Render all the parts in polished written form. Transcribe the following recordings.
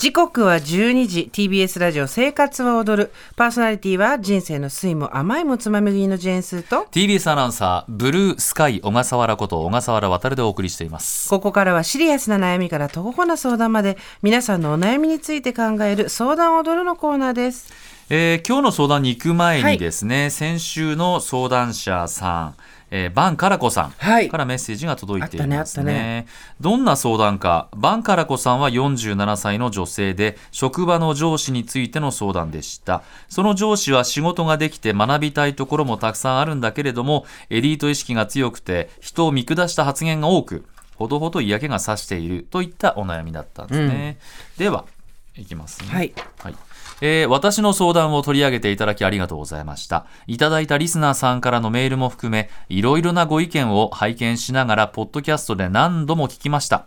時刻は12時 TBS ラジオ生活は踊る。パーソナリティは人生の酸いも甘いもつまみ食いのジェーンスーと TBS アナウンサーブルースカイ小笠原こと小笠原渡でお送りしています。ここからはシリアスな悩みから徒歩な相談まで皆さんのお悩みについて考える相談踊るのコーナーです。今日の相談に行く前にですね、はい、先週の相談者さん、バンカラコさんからメッセージが届いていますね。どんな相談か。バンカラコさんは47歳の女性で職場の上司についての相談でした。その上司は仕事ができて学びたいところもたくさんあるんだけれども、エリート意識が強くて人を見下した発言が多く、ほどほど嫌気がさしているといったお悩みだったんですね、ではいきますね。はい、私の相談を取り上げていただきありがとうございました。いただいたリスナーさんからのメールも含め、いろいろなご意見を拝見しながらポッドキャストで何度も聞きました。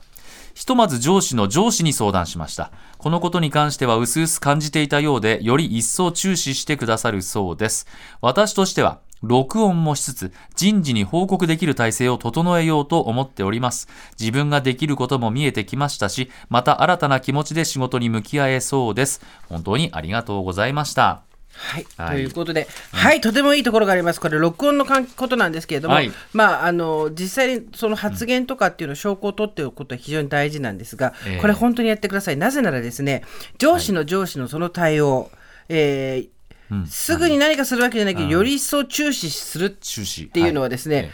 ひとまず上司の上司に相談しました。このことに関しては薄々感じていたようで、より一層注視してくださるそうです。私としては録音もしつつ人事に報告できる体制を整えようと思っております。自分ができることも見えてきましたし、また新たな気持ちで仕事に向き合えそうです。本当にありがとうございました。ということで、とてもいいところがあります。これ録音のことなんですけれども、実際にその発言とかっていうのを証拠を取っておくことは非常に大事なんですが、これ本当にやってください。なぜならですね、上司の上司のその対応、すぐに何かするわけじゃないけど、より一層注視するっていうのはですね、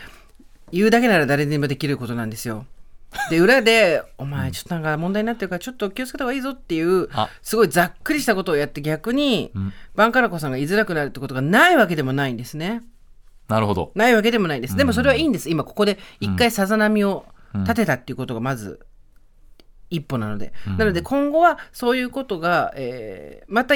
言うだけなら誰にもできることなんですよ。で、裏でお前ちょっとなんか問題になってるからちょっと気をつけた方がいいぞっていう、すごいざっくりしたことをやって、逆にバンカラコさんが居づらくなるってことがないわけでもないんですね。なるほど。ないわけでもないです。でもそれはいいんです。今ここで一回さざ波を立てたっていうことがまず一歩なので、なので今後はそういうことが、また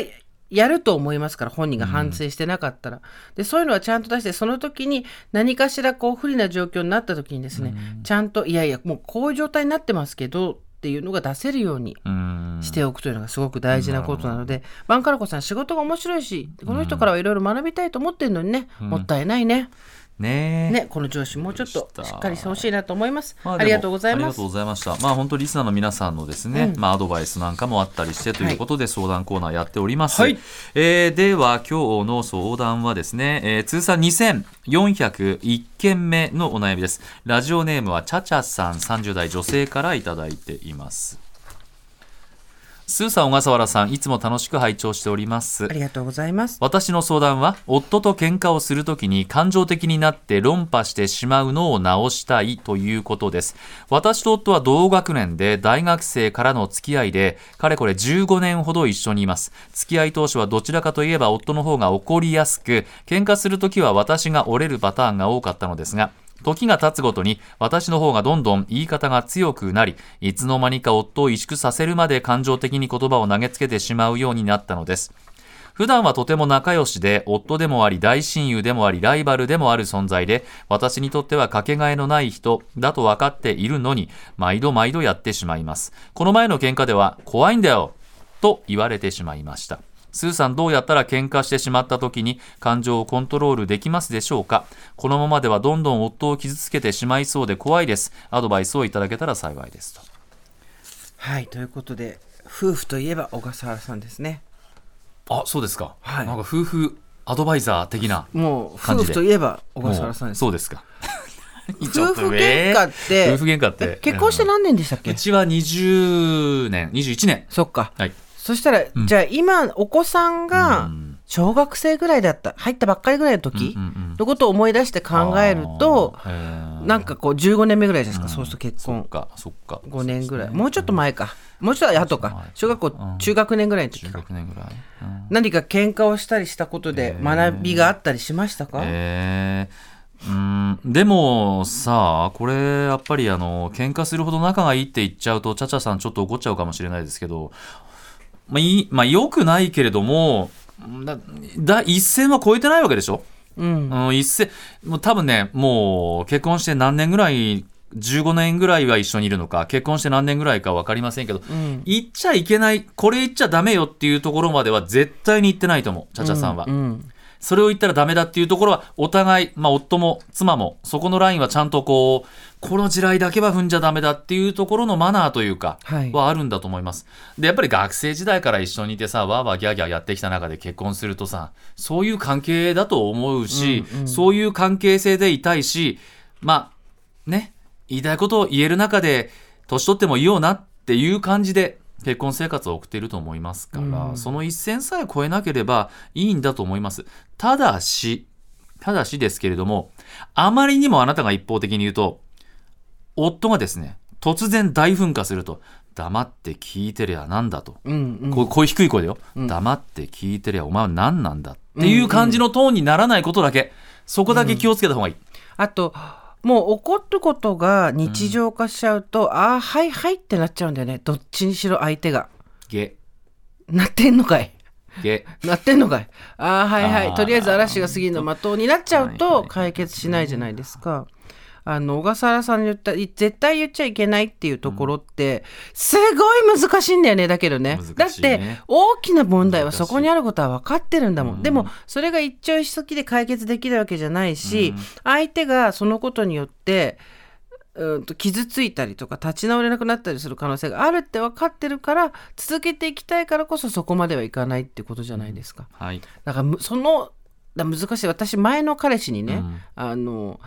やると思いますから、本人が反省してなかったら、でそういうのはちゃんと出して、その時に何かしらこう不利な状況になった時にですね、ちゃんといやいやもうこういう状態になってますけどっていうのが出せるようにしておくというのがすごく大事なことなので、バンカラコさん仕事が面白いし、この人からはいろいろ学びたいと思ってるのにね、もったいないね、この上司もうちょっとしっかりしてほしいなと思います。ありがとうございます。ありがとうございました。本当リスナーの皆さんのですね、アドバイスなんかもあったりしてということで相談コーナーやっております。では今日の相談はですね、通算2401件目のお悩みです。ラジオネームはチャチャさん、30代女性からいただいています。スーさん、小笠原さん、いつも楽しく拝聴しております。ありがとうございます。私の相談は、夫と喧嘩をするときに感情的になって論破してしまうのを直したいということです。私と夫は同学年で大学生からの付き合いで、かれこれ15年ほど一緒にいます。付き合い当初はどちらかといえば夫の方が怒りやすく、喧嘩するときは私が折れるパターンが多かったのですが、時が経つごとに私の方がどんどん言い方が強くなり、いつの間にか夫を萎縮させるまで感情的に言葉を投げつけてしまうようになったのです。普段はとても仲良しで、夫でもあり大親友でもありライバルでもある存在で、私にとってはかけがえのない人だと分かっているのに、毎度毎度やってしまいます。この前の喧嘩では怖いんだよと言われてしまいました。スーさん、どうやったら喧嘩してしまった時に感情をコントロールできますでしょうか。このままではどんどん夫を傷つけてしまいそうで怖いです。アドバイスをいただけたら幸いです。ということで、夫婦といえば小笠原さんですね。そうですか。なんか夫婦アドバイザー的な感じで、もう夫婦といえば小笠原さんです。そうですか。夫婦喧嘩って結婚して何年でしたっけ。うちは21年。そっか。そしたら、じゃあ今お子さんが小学生ぐらいだった、入ったばっかりぐらいの時のことを思い出して考えると、なんかこう15年目ぐらいじゃないですか、そうすると結婚5年ぐらい、もうちょっと前か、もうちょっと後か、小学校中学年ぐらいの時、何か喧嘩をしたりしたことで学びがあったりしましたか。でもさあ、これやっぱり喧嘩するほど仲がいいって言っちゃうと、チャチャさんちょっと怒っちゃうかもしれないですけど、良くないけれども一線は越えてないわけでしょ、一線もう多分ね、もう結婚して何年ぐらい、15年ぐらいは一緒にいるのか、結婚して何年ぐらいか分かりませんけど、言っちゃいけない、これ言っちゃダメよっていうところまでは絶対に言ってないと思う、チャチャさんは。それを言ったらダメだっていうところはお互い、夫も妻もそこのラインはちゃんとこの地雷だけは踏んじゃダメだっていうところのマナーというかはあるんだと思います、はい、でやっぱり学生時代から一緒にいてさ、ワーワーギャーギャーやってきた中で結婚するとさ、そういう関係だと思うし、うんうん、そういう関係性でいたいし、言いたいことを言える中で年取ってもいようなっていう感じで結婚生活を送っていると思いますから、うん、その一線さえ越えなければいいんだと思います。ただしですけれども、あまりにもあなたが一方的に言うと夫がですね、突然大噴火すると、黙って聞いてりゃなんだと、うんうん、こう低い声だよ、うん、黙って聞いてりゃお前は何なんだっていう感じのトーンにならないことだけ、そこだけ気をつけた方がいい、うん、あともう怒ることが日常化しちゃうと、ああはいはいってなっちゃうんだよね。どっちにしろ相手がゲなってんのかい、ゲなってんのかい、ああはいはい、とりあえず嵐が過ぎるのまとうになっちゃうと解決しないじゃないですか、はいはいはい、小笠原さんに言った絶対言っちゃいけないっていうところってすごい難しいんだよね。だけど ねだって大きな問題はそこにあることは分かってるんだもん、うん、でもそれが一朝一夕で解決できるわけじゃないし、うん、相手がそのことによって傷ついたりとか立ち直れなくなったりする可能性があるって分かってるから、続けていきたいからこそそこまではいかないってことじゃないですか、うん、はい、だからその難しい。私前の彼氏にね、うん、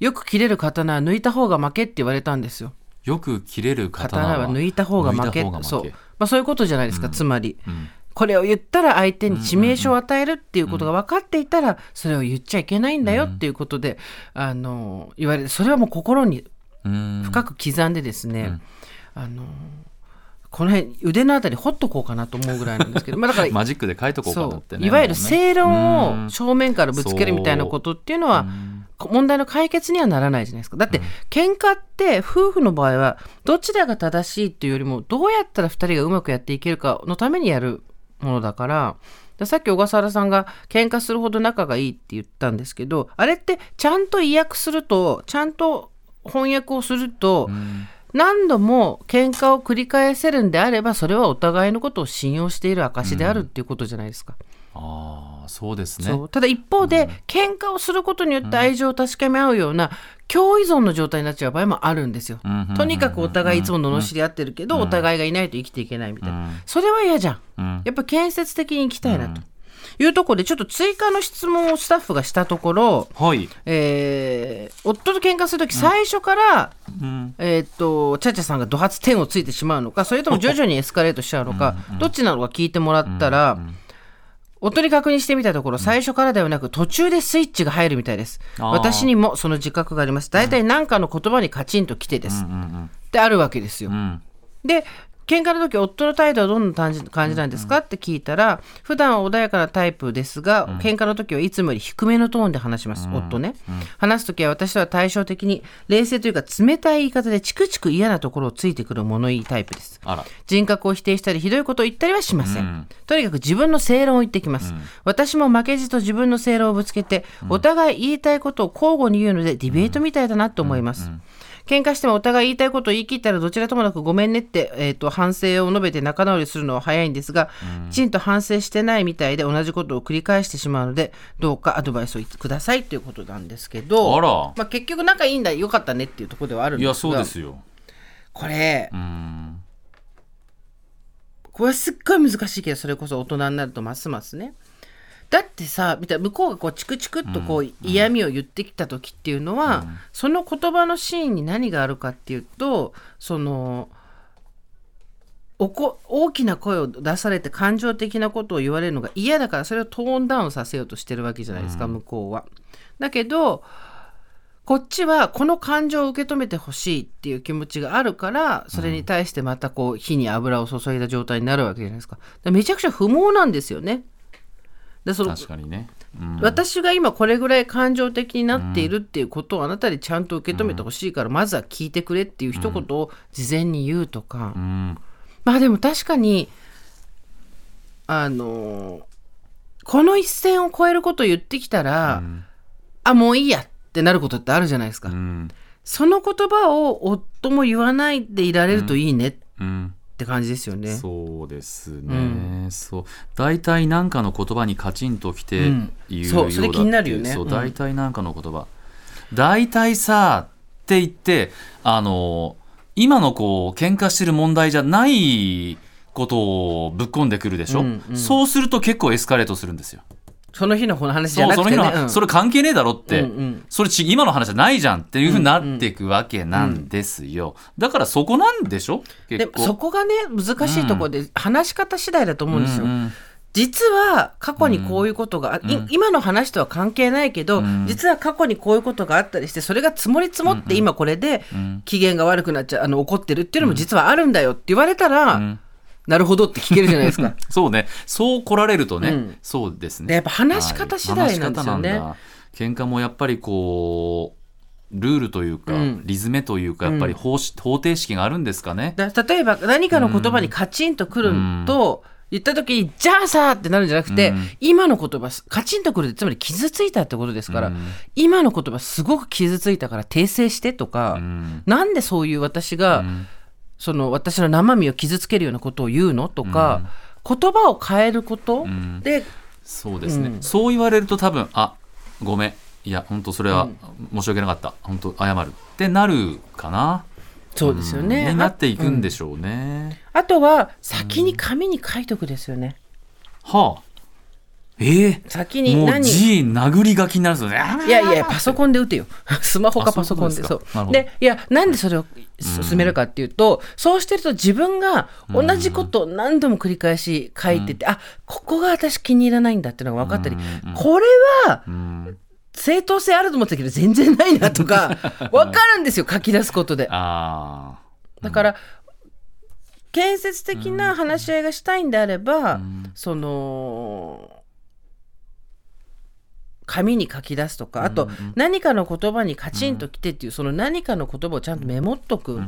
よく切れる刀は抜いた方が負けって言われたんですよ。よく切れる刀は抜いた方が負け。そう、そういうことじゃないですか、うん、つまり、うん、これを言ったら相手に致命傷を与えるっていうことが分かっていたら、うん、それを言っちゃいけないんだよっていうことで、うん、言われて、それはもう心に深く刻んでですね、うん、この辺腕のあたり掘っとこうかなと思うぐらいなんですけど、だからマジックで書いとこうかなってね、いわゆる正論を正面からぶつけるみたいなことっていうのは問題の解決にはならないじゃないですか。だって喧嘩って夫婦の場合はどちらが正しいっていうよりも、どうやったら2人がうまくやっていけるかのためにやるものだから、さっき小笠原さんが喧嘩するほど仲がいいって言ったんですけど、あれってちゃんと意訳すると、ちゃんと翻訳をすると、何度も喧嘩を繰り返せるんであれば、それはお互いのことを信用している証であるっていうことじゃないですか、うん、ああそうですね。そう、ただ一方で、うん、喧嘩をすることによって愛情を確かめ合うような共依存の状態になっちゃう場合もあるんですよ、うん、とにかくお互いいつも罵り合ってるけど、うん、お互いがいないと生きていけないみたいな、うん、それは嫌じゃん、うん、やっぱ建設的に生きたいなと、いうところでちょっと追加の質問をスタッフがしたところ、はい、夫と喧嘩するとき最初から、うん、チャチャさんがドハツ点をついてしまうのか、それとも徐々にエスカレートしちゃうのか、どっちなのか聞いてもらったら、うんうん、夫に確認してみたところ、最初からではなく途中でスイッチが入るみたいです。私にもその自覚があります。だいたい何かの言葉にカチンときてです、うんうんうん、ってあるわけですよ、うん、で喧嘩の時夫の態度はどんな感じなんですかって聞いたら、普段は穏やかなタイプですが、喧嘩の時はいつもより低めのトーンで話します、夫ね、話す時は私とは対照的に冷静というか冷たい言い方で、チクチク嫌なところをついてくる物言いタイプです。人格を否定したりひどいことを言ったりはしません、とにかく自分の正論を言ってきます、私も負けじと自分の正論をぶつけて、お互い言いたいことを交互に言うのでディベートみたいだなと思います、喧嘩してもお互い言いたいことを言い切ったらどちらともなくごめんねって、反省を述べて仲直りするのは早いんですが、きちんと反省してないみたいで同じことを繰り返してしまうので、どうかアドバイスをくださいということなんですけど、結局仲いいんだよかったねっていうところではあるんですが、いやそうですよ、これこれすっごい難しいけど、それこそ大人になるとますますね。だってさ、向こうがチクチクっと嫌味を言ってきた時っていうのは、その言葉のシーンに何があるかっていうと、大きな声を出されて感情的なことを言われるのが嫌だから、それをトーンダウンさせようとしてるわけじゃないですか、向こうは。だけどこっちはこの感情を受け止めてほしいっていう気持ちがあるから、それに対してまた火に油を注いだ状態になるわけじゃないですか。めちゃくちゃ不毛なんですよね。確かにね、私が今これぐらい感情的になっているっていうことをあなたにちゃんと受け止めてほしいから、まずは聞いてくれっていう一言を事前に言うとか、でも確かにこの一線を越えることを言ってきたら、もういいやってなることってあるじゃないですか、その言葉を夫も言わないでいられるといいねっって感じですよね。そうですね、うん、そう大体何かの言葉にカチンときて言うようだって、うん、それ気になるよね。そう大体何かの言葉、うん、大体さって言って、今のこう喧嘩してる問題じゃないことをぶっ込んでくるでしょ、うんうん、そうすると結構エスカレートするんですよ。その日のこの話じゃなくてね、 うん、それ関係ねえだろって、うんうん、それ今の話じゃないじゃんっていう風になっていくわけなんですよ、うんうん、だからそこなんでしょ結構。でそこがね難しいところで、うん、話し方次第だと思うんですよ、うんうん、実は過去にこういうことが、うん、今の話とは関係ないけど、うん、実は過去にこういうことがあったりして、それが積もり積もって今これで機嫌が悪くなっちゃう、怒ってるっていうのも実はあるんだよって言われたら、うんうん、なるほどって聞けるじゃないですか。そうね、そう来られるとね、うん、そうですね。でやっぱ話し方次第なんですよね、はい、喧嘩もやっぱりこうルールというか、うん、リズムというかやっぱり 方程式があるんですかね。だ例えば何かの言葉にカチンとくると、うん、言った時にじゃあさってなるんじゃなくて、うん、今の言葉カチンとくるってつまり傷ついたってことですから、うん、今の言葉すごく傷ついたから訂正してとか、うん、なんでそういう私が、うん、その私の生身を傷つけるようなことを言うのとか、うん、言葉を変えること、うん、でそうですね、うん、そう言われると多分あごめんいや本当それは申し訳なかった本当謝るってなるかな。そうですよね、うん、なっていくんでしょうね。 あとは先に紙に書いとくですよね、うん、はあ先にもう字殴り書きになるんですよね。いやいやパソコンで打てよスマホかパソコン で、 そうでいやなんでそれを進めるかっていうと、うん、そうしてると自分が同じことを何度も繰り返し書いてて、うん、あここが私気に入らないんだっていうのが分かったり、うん、これは、うん、正当性あると思ってたけど全然ないなとか分かるんですよ書き出すことで。あ、うん、だから建設的な話し合いがしたいんであれば、うん、その紙に書き出すとか、あと何かの言葉にカチンときてっていう、うん、その何かの言葉をちゃんとメモっとくっ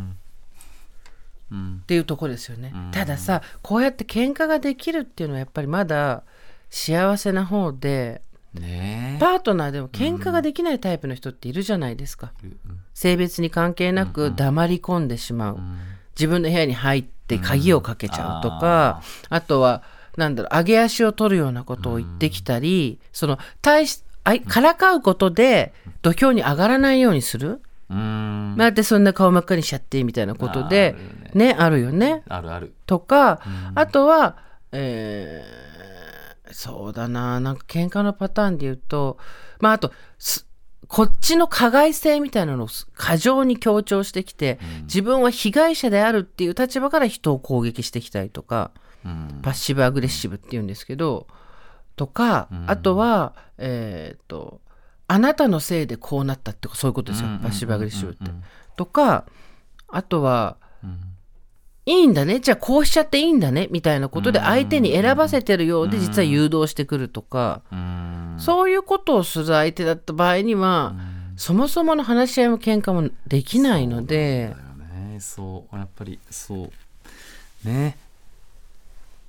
ていうところですよね、うんうん、たださこうやって喧嘩ができるっていうのはやっぱりまだ幸せな方で、ね、パートナーでも喧嘩ができないタイプの人っているじゃないですか、うん、性別に関係なく黙り込んでしまう、うん、自分の部屋に入って鍵をかけちゃうとか、うん、あとはなんだろう上げ足を取るようなことを言ってきたり、うん、その対しからかうことで土俵に上がらないようにする、うん、だってそんな顔真っ赤にしちゃってみたいなことでね、あるよね、あるあるとか、うん、あとは、そうだな、なんか喧嘩のパターンで言うと、まああとこっちの加害性みたいなのを過剰に強調してきて、うん、自分は被害者であるっていう立場から人を攻撃してきたりとか、うん、パッシブアグレッシブって言うんですけどとか、あとは、あなたのせいでこうなったってそういうことですよ、パッシブアグレッシブって、うんうんうんうん、とかあとは、うん、いいんだねじゃあこうしちゃっていいんだねみたいなことで相手に選ばせてるようで実は誘導してくるとか、うんうん、そういうことをする相手だった場合には、うん、そもそもの話し合いも喧嘩もできないので、そうだよね、そうやっぱりそうね、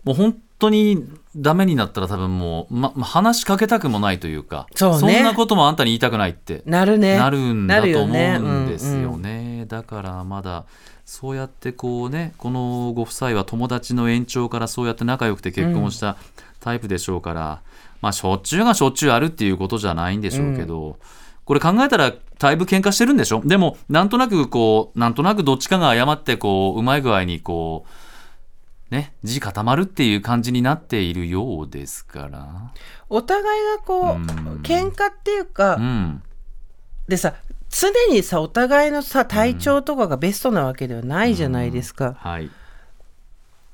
もう本当にダメになったら多分もう、話しかけたくもないというか、 ね、そんなこともあんたに言いたくないってなるね、なるんだと思うんですよね、うんうん、だからまだそうやってこうね、このご夫妻は友達の延長からそうやって仲良くて結婚したタイプでしょうから、うん、まあしょっちゅうがしょっちゅうあるっていうことじゃないんでしょうけど、うん、これ考えたらだいぶ喧嘩してるんでしょ。でもなんとなくこう、なんとなくどっちかが謝ってこううまい具合にこうね、地固まるっていう感じになっているようですから、お互いがこう、うん、喧嘩っていうか、うん、でさ常にさお互いのさ体調とかがベストなわけではないじゃないですか、うんうん、はい、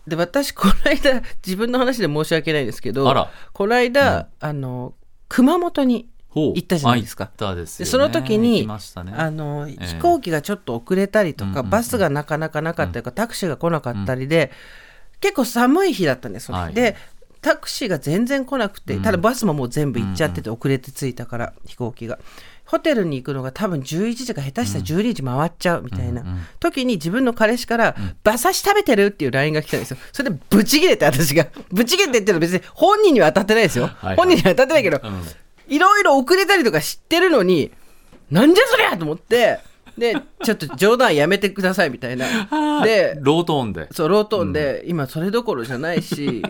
で私この間自分の話で申し訳ないですけど、あらこの間、うん、熊本に行ったじゃないですか。行ったですよ、ね、でその時に、ね、飛行機がちょっと遅れたりとか、バスがなかなかなかったりとか、タクシーが来なかったりで、結構寒い日だったんですよ、はい、でタクシーが全然来なくて、ただバスももう全部行っちゃってて、遅れて着いたから、飛行機がホテルに行くのが多分11時か下手したら12時回っちゃうみたいな時に、自分の彼氏から馬刺し食べてるっていう LINE が来たんですよ。それでブチ切れて、私がブチ切れてってのは別に本人には当たってないですよ、はいはい、本人には当たってないけど、いろいろ遅れたりとか知ってるのに、なんじゃそりゃと思って、でちょっと冗談やめてくださいみたいなでロートーンでそうロートーンで、うん、今それどころじゃないし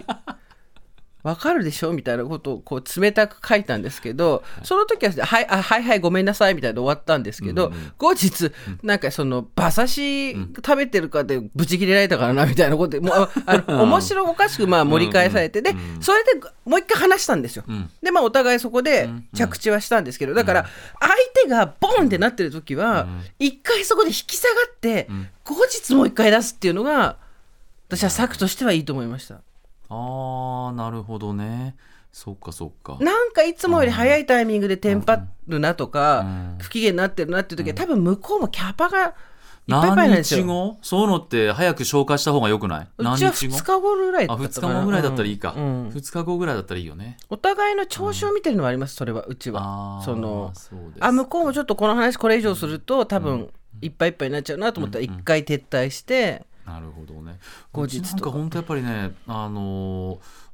わかるでしょみたいなことをこう冷たく書いたんですけど、その時ははい、あ、はいはいごめんなさいみたいで終わったんですけど、うんうん、後日なんかその馬刺し食べてるかでブチ切れられたからなみたいなことでもう面白おかしくまあ盛り返されて、でそれでもう一回話したんですよ、うん、でまあお互いそこで着地はしたんですけど、だから相手がボンってなってる時は一回そこで引き下がって後日もう一回出すっていうのが私は策としてはいいと思いました。あーなるほどね、そっかそっか。なんかいつもより早いタイミングでテンパるなとか、うん、不機嫌になってるなっていう時は多分向こうもキャパがいっぱいいっぱいなんですよ。何日後？そういうのって早く消化した方が良くない？うちは2日後ぐらいだったかな。あ、2日後ぐらいだったらいいか、うんうん、2日後ぐらいだったらいいよね。お互いの調子を見てるのはあります、それはうちは、うん、そうです。あ、向こうもちょっとこの話これ以上すると多分いっぱいいっぱいになっちゃうなと思ったら一回撤退して、うんうんなるほどね。後日なんか本当やっぱりね、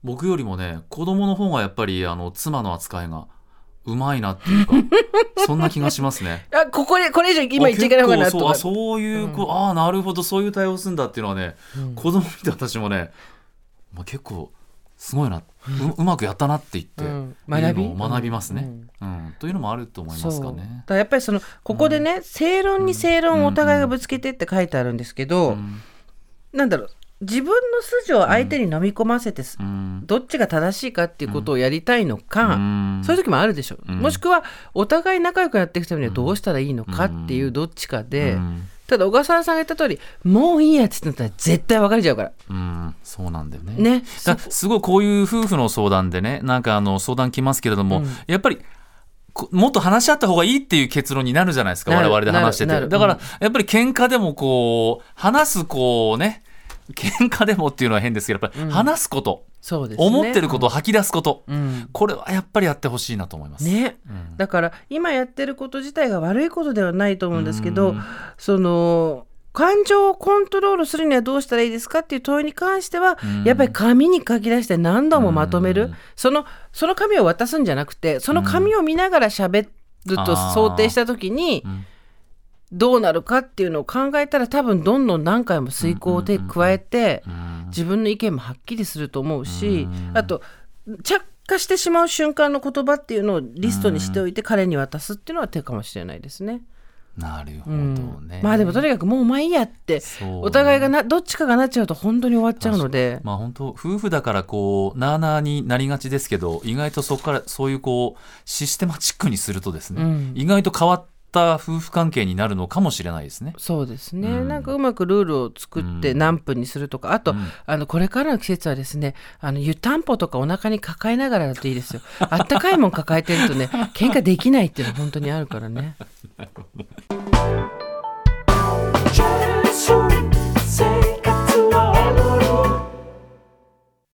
僕よりもね子供の方がやっぱり妻の扱いがうまいなっていうかそんな気がしますね。あ、これ以上今言っちゃいけない方がなとか、そういう、うん、ああなるほどそういう対応するんだっていうのはね、うん、子供見て私もね、まあ、結構すごいな、うまくやったなって言って、うん、学びますね、うんうんうん、というのもあると思いますかね。だやっぱりそのここでね、うん、正論に正論をお互いがぶつけてって書いてあるんですけど、うん、なんだろう、自分の筋を相手に飲み込ませて、うん、どっちが正しいかっていうことをやりたいのか、うん、そういう時もあるでしょ、うん、もしくはお互い仲良くやっていくためにはどうしたらいいのかっていうどっちかで、うんうん、ただ小笠原さんが言った通りもういいやって言ったら絶対別れちゃうから、うん、そうなんだよ ねだすごいこういう夫婦の相談でね、なんか相談来ますけれども、うん、やっぱりもっと話し合った方がいいっていう結論になるじゃないですか、我々で話してて、だからやっぱり喧嘩でもこう話すこうね、喧嘩でもっていうのは変ですけど、やっぱり話すこと、うんそうですね、思ってることを吐き出すこと、うん、これはやっぱりやってほしいなと思います、ねうん、だから今やってること自体が悪いことではないと思うんですけど、その感情をコントロールするにはどうしたらいいですかっていう問いに関しては、やっぱり紙に書き出して何度もまとめる、その紙を渡すんじゃなくて、その紙を見ながら喋ると想定した時にどうなるかっていうのを考えたら、多分どんどん何回も遂行で加えて自分の意見もはっきりすると思うし、あと着火してしまう瞬間の言葉っていうのをリストにしておいて彼に渡すっていうのは手かもしれないですね。なるほどね、うん、まあでもとにかくもうお前いいやって、お互いがどっちかがなっちゃうと本当に終わっちゃうので、まあ、本当夫婦だからこうなあなあになりがちですけど、意外とそこからそういうこうシステマチックにするとですね、うん、意外と変わった夫婦関係になるのかもしれないですね。そうですね、うん、なんかうまくルールを作って何分にするとか、あと、うん、これからの季節はですね、湯たんぽとかお腹に抱えながらだといいですよ。あったかいもん抱えてるとね喧嘩できないっていうのは本当にあるからね。